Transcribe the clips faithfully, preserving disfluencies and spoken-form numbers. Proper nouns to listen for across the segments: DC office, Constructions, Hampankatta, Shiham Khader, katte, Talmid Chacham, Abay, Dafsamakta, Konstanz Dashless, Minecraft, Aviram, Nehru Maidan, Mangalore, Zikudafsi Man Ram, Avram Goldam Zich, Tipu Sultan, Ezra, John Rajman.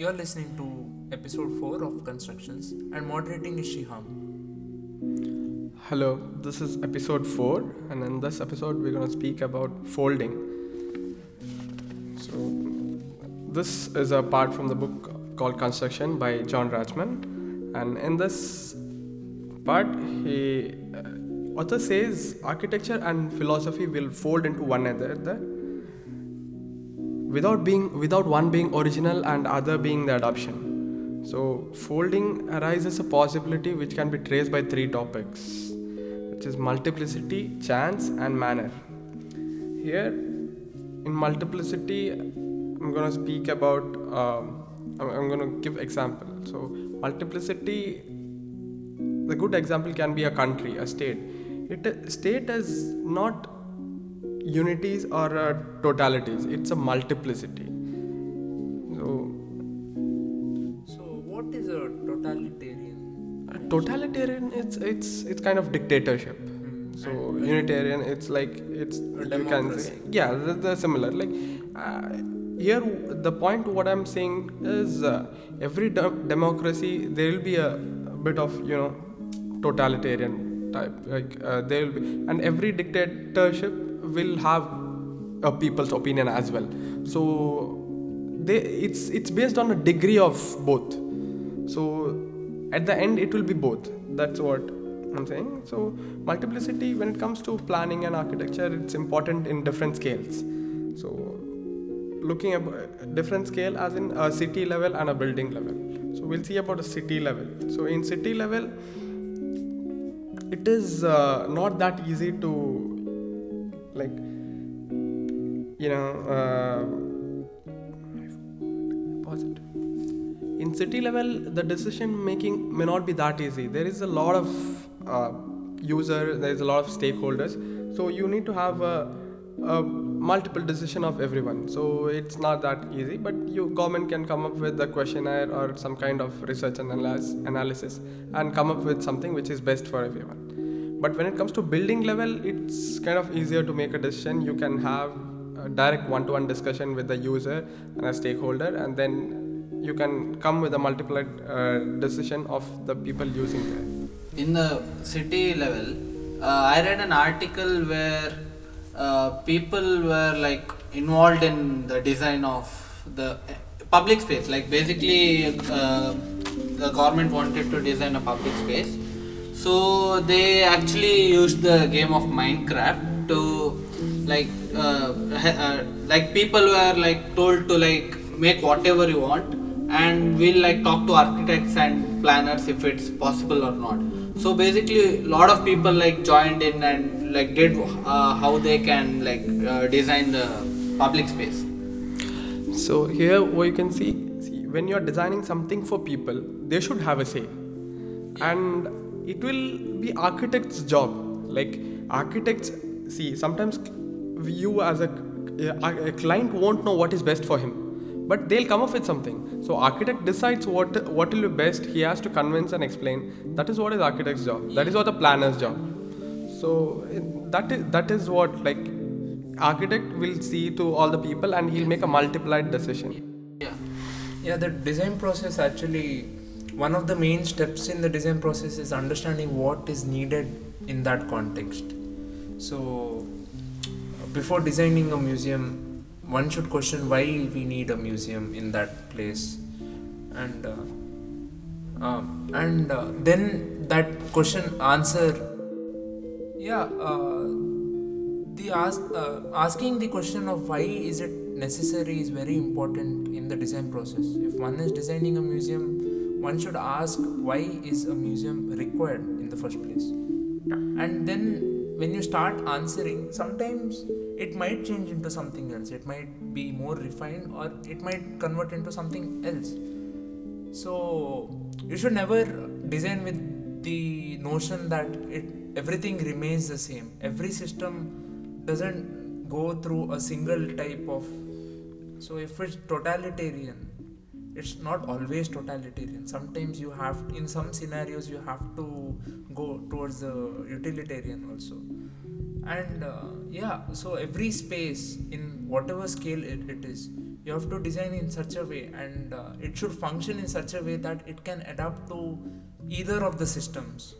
You are listening to episode four of Constructions and moderating is Shiham. Hello, this is episode four and in this episode we're going to speak about folding. So this is a part from the book called Construction by John Rajman, and in this part he uh, author says architecture and philosophy will fold into one another without being without one being original and other being the adoption. So folding arises a possibility which can be traced by three topics, which is multiplicity, chance and manner. Here in multiplicity I'm going to speak about um, I'm going to give example. So multiplicity, the good example can be a country, a state. It state is not unities or uh, totalities, it's a multiplicity. So, so what is a totalitarian? A totalitarian, it's it's it's kind of dictatorship. Mm-hmm. So and unitarian, it's like it's a democracy. You can say, yeah, they're, they're similar. Like uh, here, the point what I'm saying is uh, every de- democracy there will be a, a bit of you know totalitarian type. Like uh, there will be, and every dictatorship will have a people's opinion as well. So they, it's it's based on a degree of both. So at the end it will be both. That's what I'm saying. So multiplicity, when it comes to planning and architecture, it's important in different scales. So looking at different scale as in a city level and a building level. So we'll see about a city level. So in city level, it is uh, not that easy to like you know uh, positive. In city level the decision making may not be that easy. There is a lot of uh, user, there is a lot of stakeholders, so you need to have a, a multiple decision of everyone. So it's not that easy, but your government can come up with a questionnaire or some kind of research analysis analysis and come up with something which is best for everyone. But when it comes to building level, it's kind of easier to make a decision. You can have a direct one-to-one discussion with the user and a stakeholder, and then you can come with a multiple uh, decision of the people using it. In the city level, uh, I read an article where uh, people were like involved in the design of the public space. Like basically, uh, the government wanted to design a public space. So they actually used the game of Minecraft to like uh, uh, like people were like told to like make whatever you want, and we'll like talk to architects and planners if it's possible or not. So basically a lot of people like joined in and like did uh, how they can like uh, design the public space. So here what you can see, see when you're designing something for people, they should have a say, and it will be architect's job. Like architects, see sometimes you as a, a client won't know what is best for him, but they'll come up with something. So architect decides what what will be best. He has to convince and explain. That is what is architect's job. That is what the planner's job. So that is that is what like architect will see to all the people, and he'll make a multiplied decision. Yeah yeah the design process, actually one of the main steps in the design process is understanding what is needed in that context. So before designing a museum, one should question why we need a museum in that place, and uh, uh, and uh, then that question answer. Yeah, uh, the ask uh, asking the question of why is it necessary is very important in the design process. If one is designing a museum, one should ask why is a museum required in the first place. And then when you start answering, sometimes it might change into something else. It might be more refined, or it might convert into something else. So you should never design with the notion that it everything remains the same. Every system doesn't go through a single type of... So if it's totalitarian, it's not always totalitarian. Sometimes you have, in some scenarios, you have to go towards the utilitarian also. And uh, yeah, so every space in whatever scale it, it is You have to design in such a way, and uh, it should function in such a way that it can adapt to either of the systems.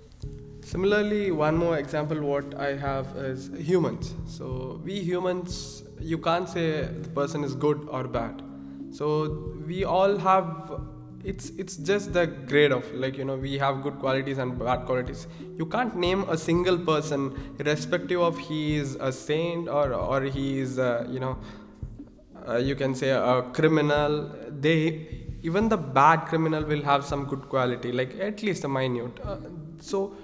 Similarly, one more example what I have is humans. So we humans, you can't say the person is good or bad. So we all have, it's it's just the grade of, like, you know, we have good qualities and bad qualities. You can't name a single person irrespective of he is a saint or or he is a, you know, uh, you can say a criminal. They, even the bad criminal will have some good quality, like at least a minute. Uh, so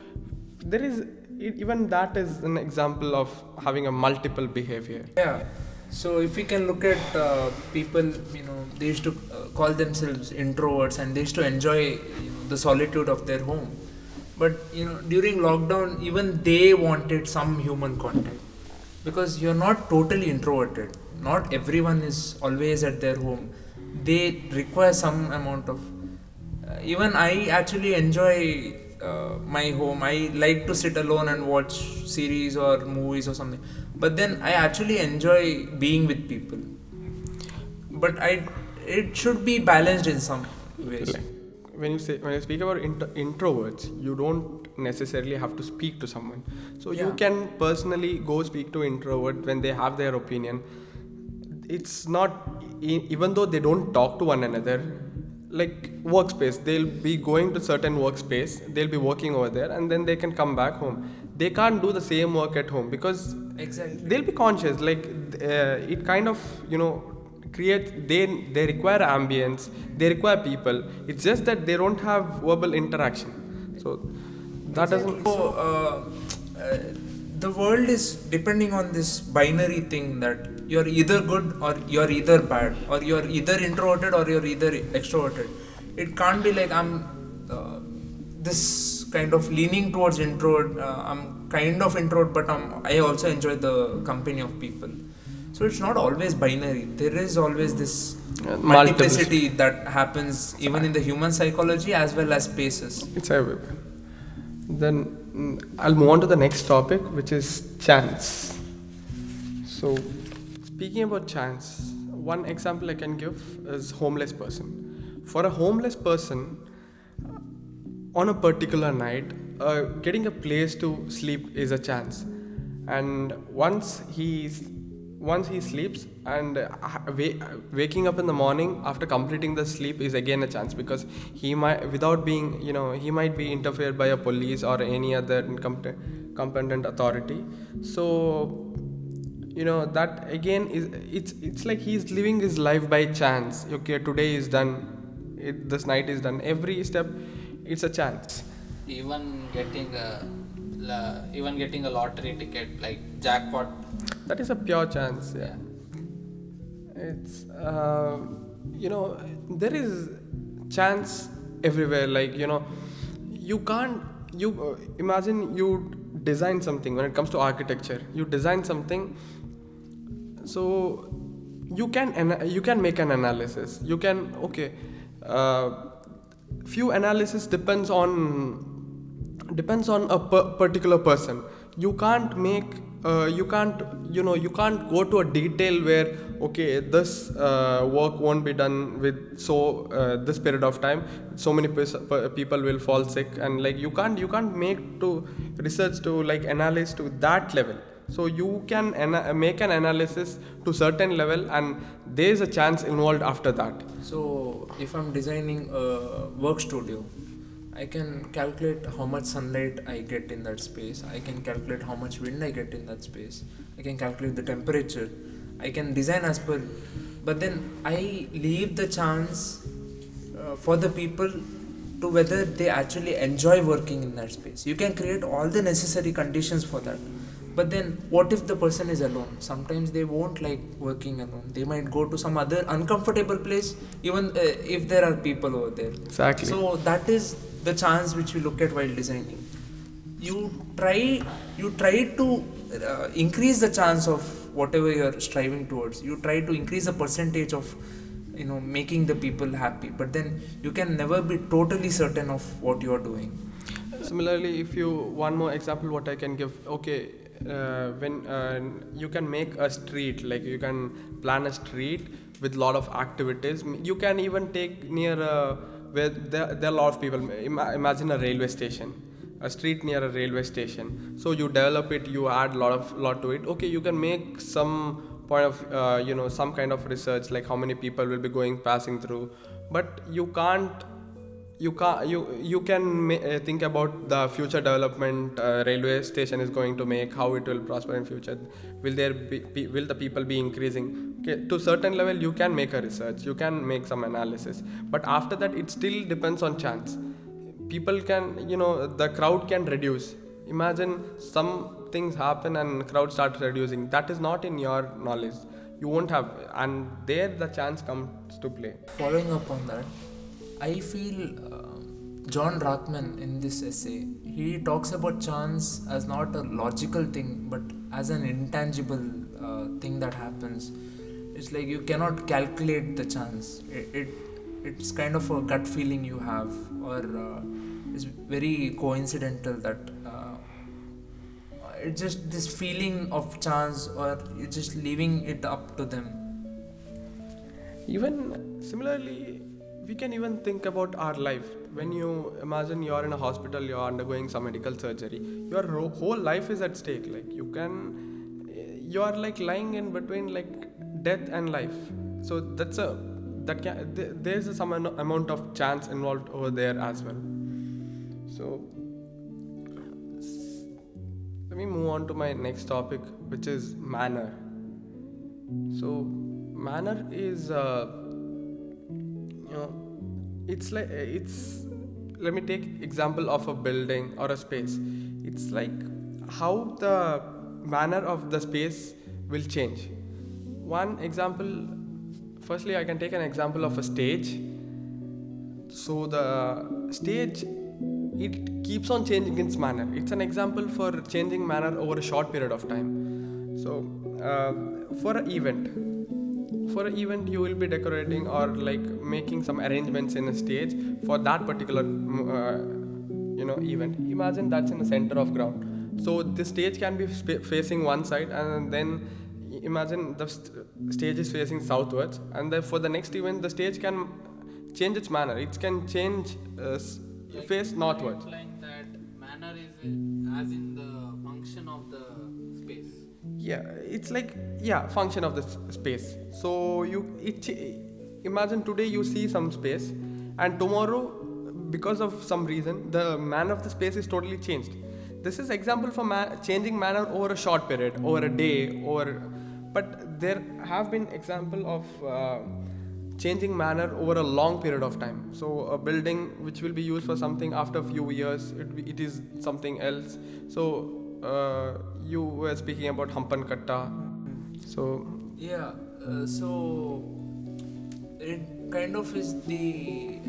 there is, even that is an example of having a multiple behavior. Yeah. So if we can look at uh, people, you know, they used to uh, call themselves introverts, and they used to enjoy, you know, the solitude of their home. But, you know, during lockdown, even they wanted some human contact, because you're not totally introverted. Not everyone is always at their home. They require some amount of... Uh, even I actually enjoy uh, my home. I like to sit alone and watch series or movies or something. But then I actually enjoy being with people. But I, it should be balanced in some ways. When you say, when you speak about intro- introverts, you don't necessarily have to speak to someone. So yeah. You can personally go speak to introvert when they have their opinion. It's not, even though they don't talk to one another, like workspace, they'll be going to certain workspace, they'll be working over there, and then they can come back home. They can't do the same work at home because exactly. They'll be conscious. Like uh, it kind of, you know, create, they they require ambience, they require people. It's just that they don't have verbal interaction. So that exactly. doesn't. So uh, uh, the world is depending on this binary thing that you're either good or you're either bad, or you're either introverted or you're either extroverted. It can't be like I'm uh, this kind of leaning towards introvert. Uh, I'm kind of introvert, but I'm, I also enjoy the company of people. So it's not always binary. There is always this yeah, multiplicity that happens even in the human psychology as well as spaces. It's everywhere. Then I'll move on to the next topic, which is chance. So speaking about chance, one example I can give is homeless person. For a homeless person, on a particular night, uh, getting a place to sleep is a chance. And once he once he sleeps, and uh, wa- waking up in the morning after completing the sleep is again a chance, because he might, without being, you know, he might be interfered by a police or any other incompetent, competent authority. So, you know, that again is, it's it's like he's living his life by chance. Okay, today is done, it, this night is done. Every step, it's a chance. Even getting a la, even getting a lottery ticket, like jackpot. That is a pure chance. Yeah. It's uh, you know, there is chance everywhere. Like, you know, you can't you uh, imagine you design something when it comes to architecture. You design something. So you can you can make an analysis. You can okay, uh, few analysis depends on depends on a per- particular person. You can't make uh, you can't you know you can't go to a detail where okay this uh, work won't be done with so uh, this period of time. So many pers- per- people will fall sick, and like you can't you can't make to research to like analyze to that level. So you can ana- make an analysis to certain level, and there is a chance involved after that. So if I'm designing a work studio, I can calculate how much sunlight I get in that space. I can calculate how much wind I get in that space. I can calculate the temperature. I can design as per. But then I leave the chance uh, for the people to whether they actually enjoy working in that space. You can create all the necessary conditions for that. But then what if the person is alone? Sometimes they won't like working alone. They might go to some other uncomfortable place, even uh, if there are people over there. Exactly. So that is the chance which we look at while designing. You try, you try to uh, increase the chance of whatever you're striving towards. You try to increase the percentage of, you know, making the people happy. But then you can never be totally certain of what you're doing. Similarly, if you, one more example what I can give, okay, uh, when uh, you can make a street, like you can plan a street with a lot of activities. You can even take near a, where there, there are a lot of people. Imagine a railway station, a street near a railway station. So you develop it, you add a lot of lot to it. Okay, you can make some point of uh, you know some kind of research, like how many people will be going passing through. But you can't. You can you you can ma- uh, think about the future development uh, railway station is going to make, how it will prosper in future. Will there be, be will the people be increasing? Okay, to a certain level you can make a research, you can make some analysis. But after that it still depends on chance. People can you know the crowd can reduce. Imagine some things happen and crowd starts reducing. That is not in your knowledge. You won't have, and there the chance comes to play. Following up on that, I feel uh, John Rajman in this essay, he talks about chance as not a logical thing, but as an intangible uh, thing that happens. It's like you cannot calculate the chance. It, it it's kind of a gut feeling you have, or uh, it's very coincidental that uh, it's just this feeling of chance, or you're just leaving it up to them. Even similarly, we can even think about our life. When you imagine you're in a hospital, you're undergoing some medical surgery, your ro- whole life is at stake. Like you can, you're like lying in between like death and life. So that's a, that can, th- there's a, some an- amount of chance involved over there as well. So let me move on to my next topic, which is manner. So manner is, uh, it's like it's let me take example of a building or a space. It's like how the manner of the space will change. One example, firstly I can take an example of a stage. So the stage, it keeps on changing its manner. It's an example for changing manner over a short period of time. So uh, for an event For an event, you will be decorating or like making some arrangements in a stage for that particular, uh, you know, event. Imagine that's in the center of ground. So the stage can be sp- facing one side, and then imagine the st- stage is facing southwards. And then for the next event, the stage can change its manner. It can change uh, like face northwards. Like that, manner is as in the function of the space. Yeah, it's like. Yeah, function of the space. So you it, imagine today you see some space, and tomorrow, because of some reason, the manner of the space is totally changed. This is example for man, changing manner over a short period, over a day, or. But there have been example of uh, changing manner over a long period of time. So a building which will be used for something, after a few years, it, it is something else. So uh, you were speaking about Hampankatta. So yeah, uh, so it kind of is the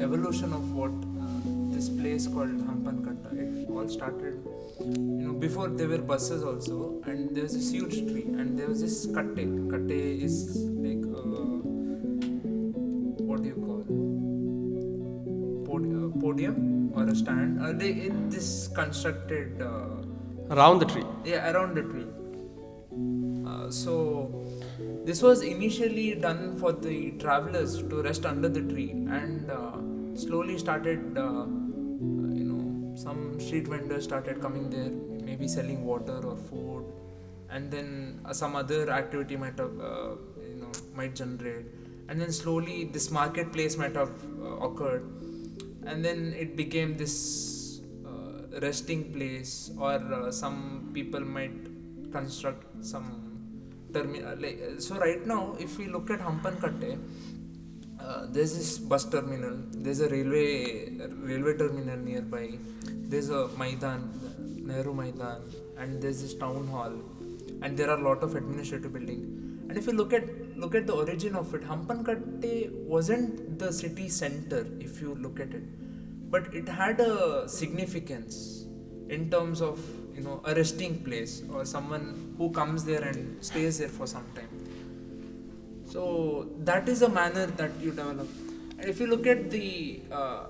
evolution of what uh, this place called Hampankatta. It all started, you know, before there were buses also, and there was this huge tree, and there was this katte. Katte is like uh, what do you call Pod- uh, podium or a stand? Uh, they it, this constructed uh, around the tree. Yeah, around the tree. Uh, so this was initially done for the travelers to rest under the tree, and uh, slowly started uh, you know some street vendors started coming there, maybe selling water or food, and then uh, some other activity might have uh, you know might generate, and then slowly this marketplace might have uh, occurred, and then it became this uh, resting place, or uh, some people might construct some terminal. Like, so right now, if we look at Hampankatta, uh, there's this bus terminal, there's a railway railway terminal nearby, there's a Maidan, Nehru Maidan, and there's this town hall, and there are a lot of administrative buildings. And if you look at look at the origin of it, Hampankatta wasn't the city center if you look at it, but it had a significance in terms of, you know, a resting place, or someone who comes there and stays there for some time. So that is a manner that you develop. And if you look at the, uh,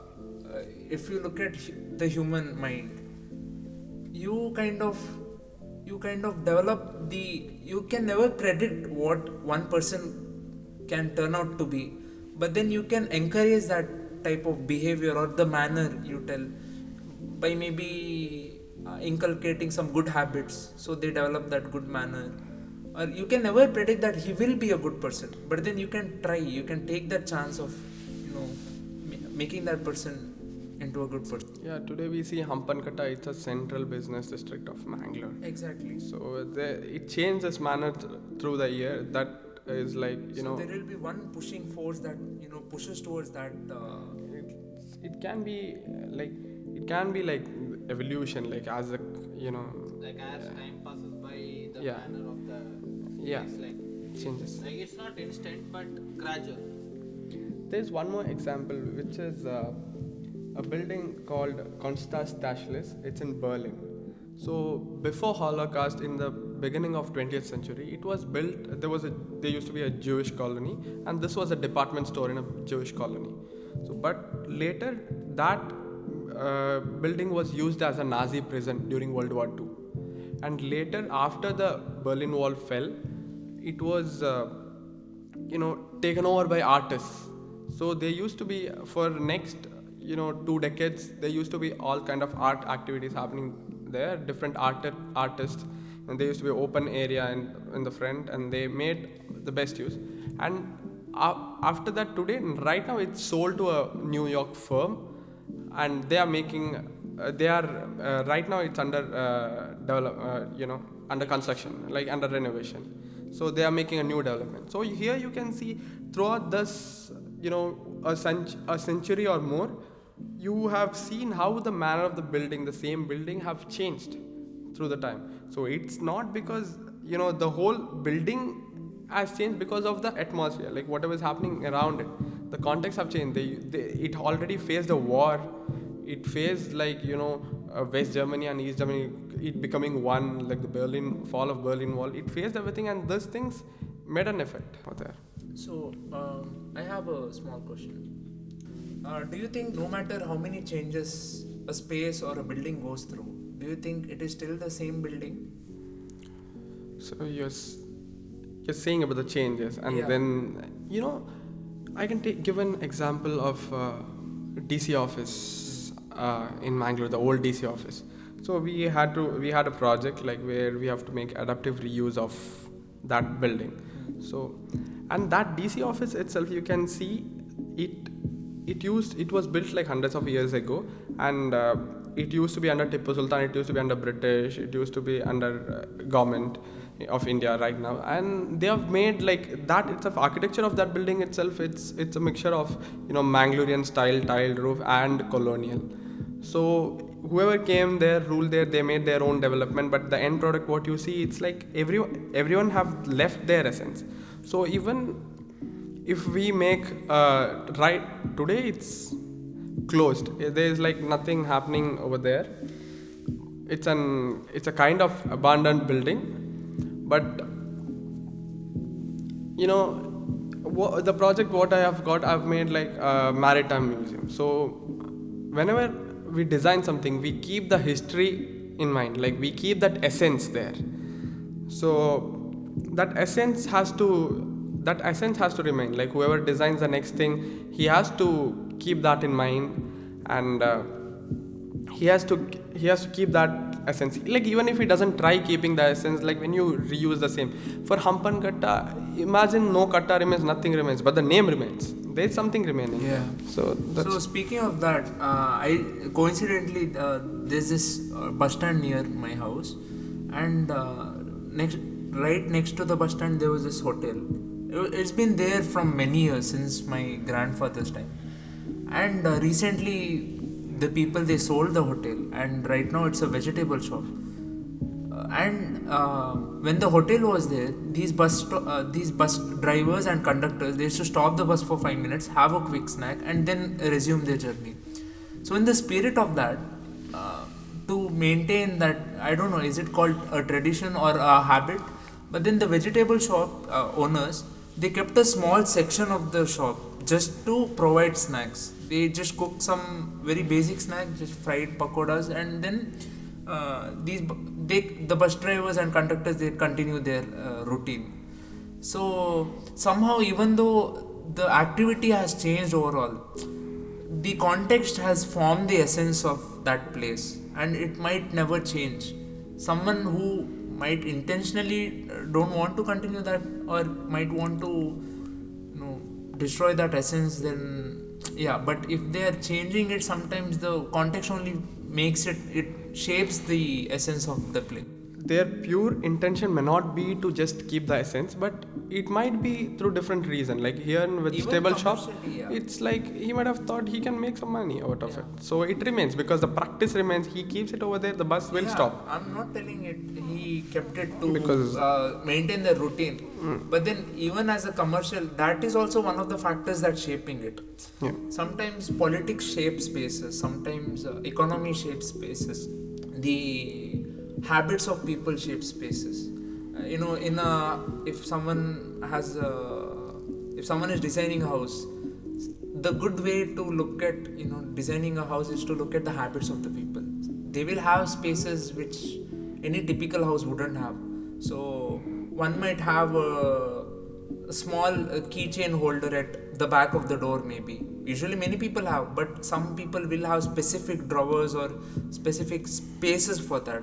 if you look at the human mind, you kind of you kind of develop the, you can never predict what one person can turn out to be, but then you can encourage that type of behavior or the manner you tell by maybe uh, inculcating some good habits, so they develop that good manner. Or you can never predict that he will be a good person, but then you can try, you can take that chance of, you know, ma- making that person into a good person. Yeah, today we see Hampankatta, it's a central business district of Mangalore. Exactly. So the, it changes manner th- through the year. That is like, you so know... there will be one pushing force that, you know, pushes towards that... Uh, it, it can be like, it can be like evolution, like as a, you know... Like as uh, time passes by, the yeah. manner of the... Yeah, place, like, changes. Like it's not instant, but gradual. There's one more example, which is... Uh, a building called Konstanz Dashless. It's in Berlin. So before Holocaust, in the beginning of twentieth century, it was built, there was a, there used to be a Jewish colony, and this was a department store in a Jewish colony. So, but later that uh, building was used as a Nazi prison during World War Two. And later, after the Berlin Wall fell, it was, uh, you know, taken over by artists. So they used to be, for next you know, two decades, there used to be all kind of art activities happening there, different art artists, and there used to be open area in, in the front, and they made the best use. And after that, today, right now, it's sold to a New York firm, and they are making, uh, they are, uh, right now it's under, uh, develop, uh, you know, under construction, like under renovation. So they are making a new development. So here you can see throughout this, you know, a, cent- a century or more, you have seen how the manner of the building, the same building, have changed through the time. So it's not because, you know, the whole building has changed because of the atmosphere, like whatever is happening around it. The context have changed. They, they, it already faced a war. It faced, like, you know, uh, West Germany and East Germany, it becoming one, like the Berlin, fall of Berlin Wall. It faced everything, and those things made an effect out there. So, um, I have a small question. Uh, do you think no matter how many changes a space or a building goes through, do you think it is still the same building? So you're, you're saying about the changes, and yeah. then, you know, I can take, give an example of uh, D C office uh, in Mangalore, the old D C office. So we had to we had a project like where we have to make adaptive reuse of that building. Mm-hmm. So, and that D C office itself, you can see it. It used. It was built like hundreds of years ago, and uh, it used to be under Tipu Sultan. It used to be under British. It used to be under uh, government of India right now. And they have made like that itself. Architecture of that building itself. It's it's a mixture of, you know, Mangalorean style tiled roof and colonial. So whoever came there, ruled there, they made their own development. But the end product, what you see, it's like every everyone have left their essence. So even if we make uh, right today, it's closed. There is like nothing happening over there. It's an it's a kind of abandoned building, but you know w- the project what I have got, I've made like a maritime museum. So whenever we design something, we keep the history in mind. Like we keep that essence there. So that essence has to. That essence has to remain. Like whoever designs the next thing, he has to keep that in mind, and uh, he has to he has to keep that essence. Like even if he doesn't try keeping the essence, like when you reuse the same. For Hampankatta, imagine no katta remains, nothing remains, but the name remains. There is something remaining. Yeah. So. That's so speaking of that, uh, I coincidentally uh, there's this uh, bus stand near my house, and uh, next right next to the bus stand there was this hotel. It's been there from many years, since my grandfather's time, and uh, recently the people, they sold the hotel, and right now it's a vegetable shop. Uh, and uh, when the hotel was there, these bus to- uh, these bus drivers and conductors, they used to stop the bus for five minutes, have a quick snack, and then resume their journey. So in the spirit of that, uh, to maintain that, I don't know, is it called a tradition or a habit, but then the vegetable shop uh, owners, they kept a small section of the shop just to provide snacks. They just cooked some very basic snacks, just fried pakodas, and then uh, these they the bus drivers and conductors, they continue their uh, routine. So somehow, even though the activity has changed overall, the context has formed the essence of that place, and it might never change. Someone who might intentionally don't want to continue that, or might want to, you know, destroy that essence, then yeah. But if they are changing it, sometimes the context only makes it, it shapes the essence of the play. Their pure intention may not be to just keep the essence, but it might be through different reason. Like here in vegetable shop, yeah. It's like he might have thought he can make some money out of yeah. it. So it remains because the practice remains. He keeps it over there. The bus will yeah, stop. I'm not telling it. He kept it to because, uh, maintain the routine. Mm. But then even as a commercial, that is also one of the factors that's shaping it. Yeah. Sometimes politics shape spaces. Sometimes uh, economy shapes spaces. The habits of people shape spaces. Uh, you know, in a if someone has a, if someone is designing a house, the good way to look at you know designing a house is to look at the habits of the people. They will have spaces which any typical house wouldn't have. So one might have a, a small keychain holder at the back of the door, maybe. Usually many people have, but some people will have specific drawers or specific spaces for that.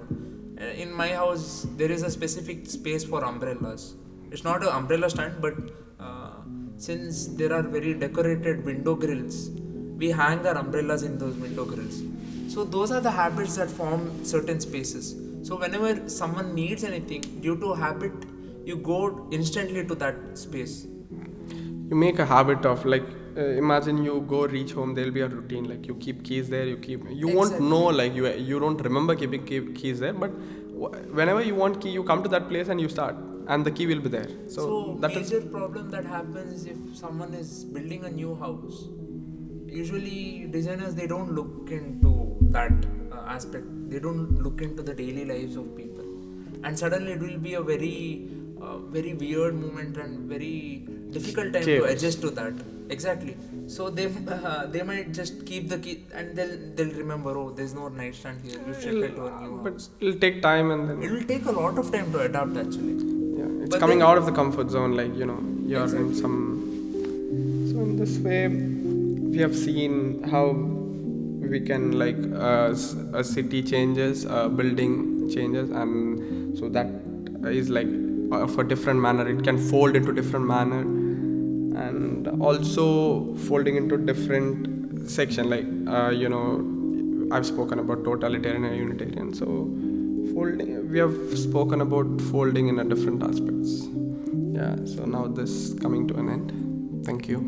In my house, there is a specific space for umbrellas. It's not an umbrella stand, but uh, since there are very decorated window grills, we hang our umbrellas in those window grills. So those are the habits that form certain spaces. So whenever someone needs anything, due to habit, you go instantly to that space. You make a habit of like, Uh, imagine you go reach home, there'll be a routine, like you keep keys there, you keep you exactly. won't know, like you you don't remember keeping keep keys there, but w- whenever you want key, you come to that place and you start, and the key will be there. So, so that major is problem that happens if someone is building a new house. Usually designers, they don't look into that uh, aspect. They don't look into the daily lives of people, and suddenly it will be a very uh, very weird moment and very difficult time Chaos. To adjust to that. Exactly. So they uh, they might just keep the key and they'll they'll remember, oh, there's no nightstand here. We've shifted to a new house. But it'll take time, and then it'll take a lot of time to adapt actually. Yeah, it's but coming then, out of the comfort zone, like you know, you're exactly. in some. So in this way, we have seen how we can like uh, a city changes, a building changes, and so that is like of a different manner. It can fold into different manner. And also folding into different section, like uh, you know, I've spoken about totalitarian and unitarian. So folding, we have spoken about folding in a different aspects. Yeah. So now this coming to an end. Thank you.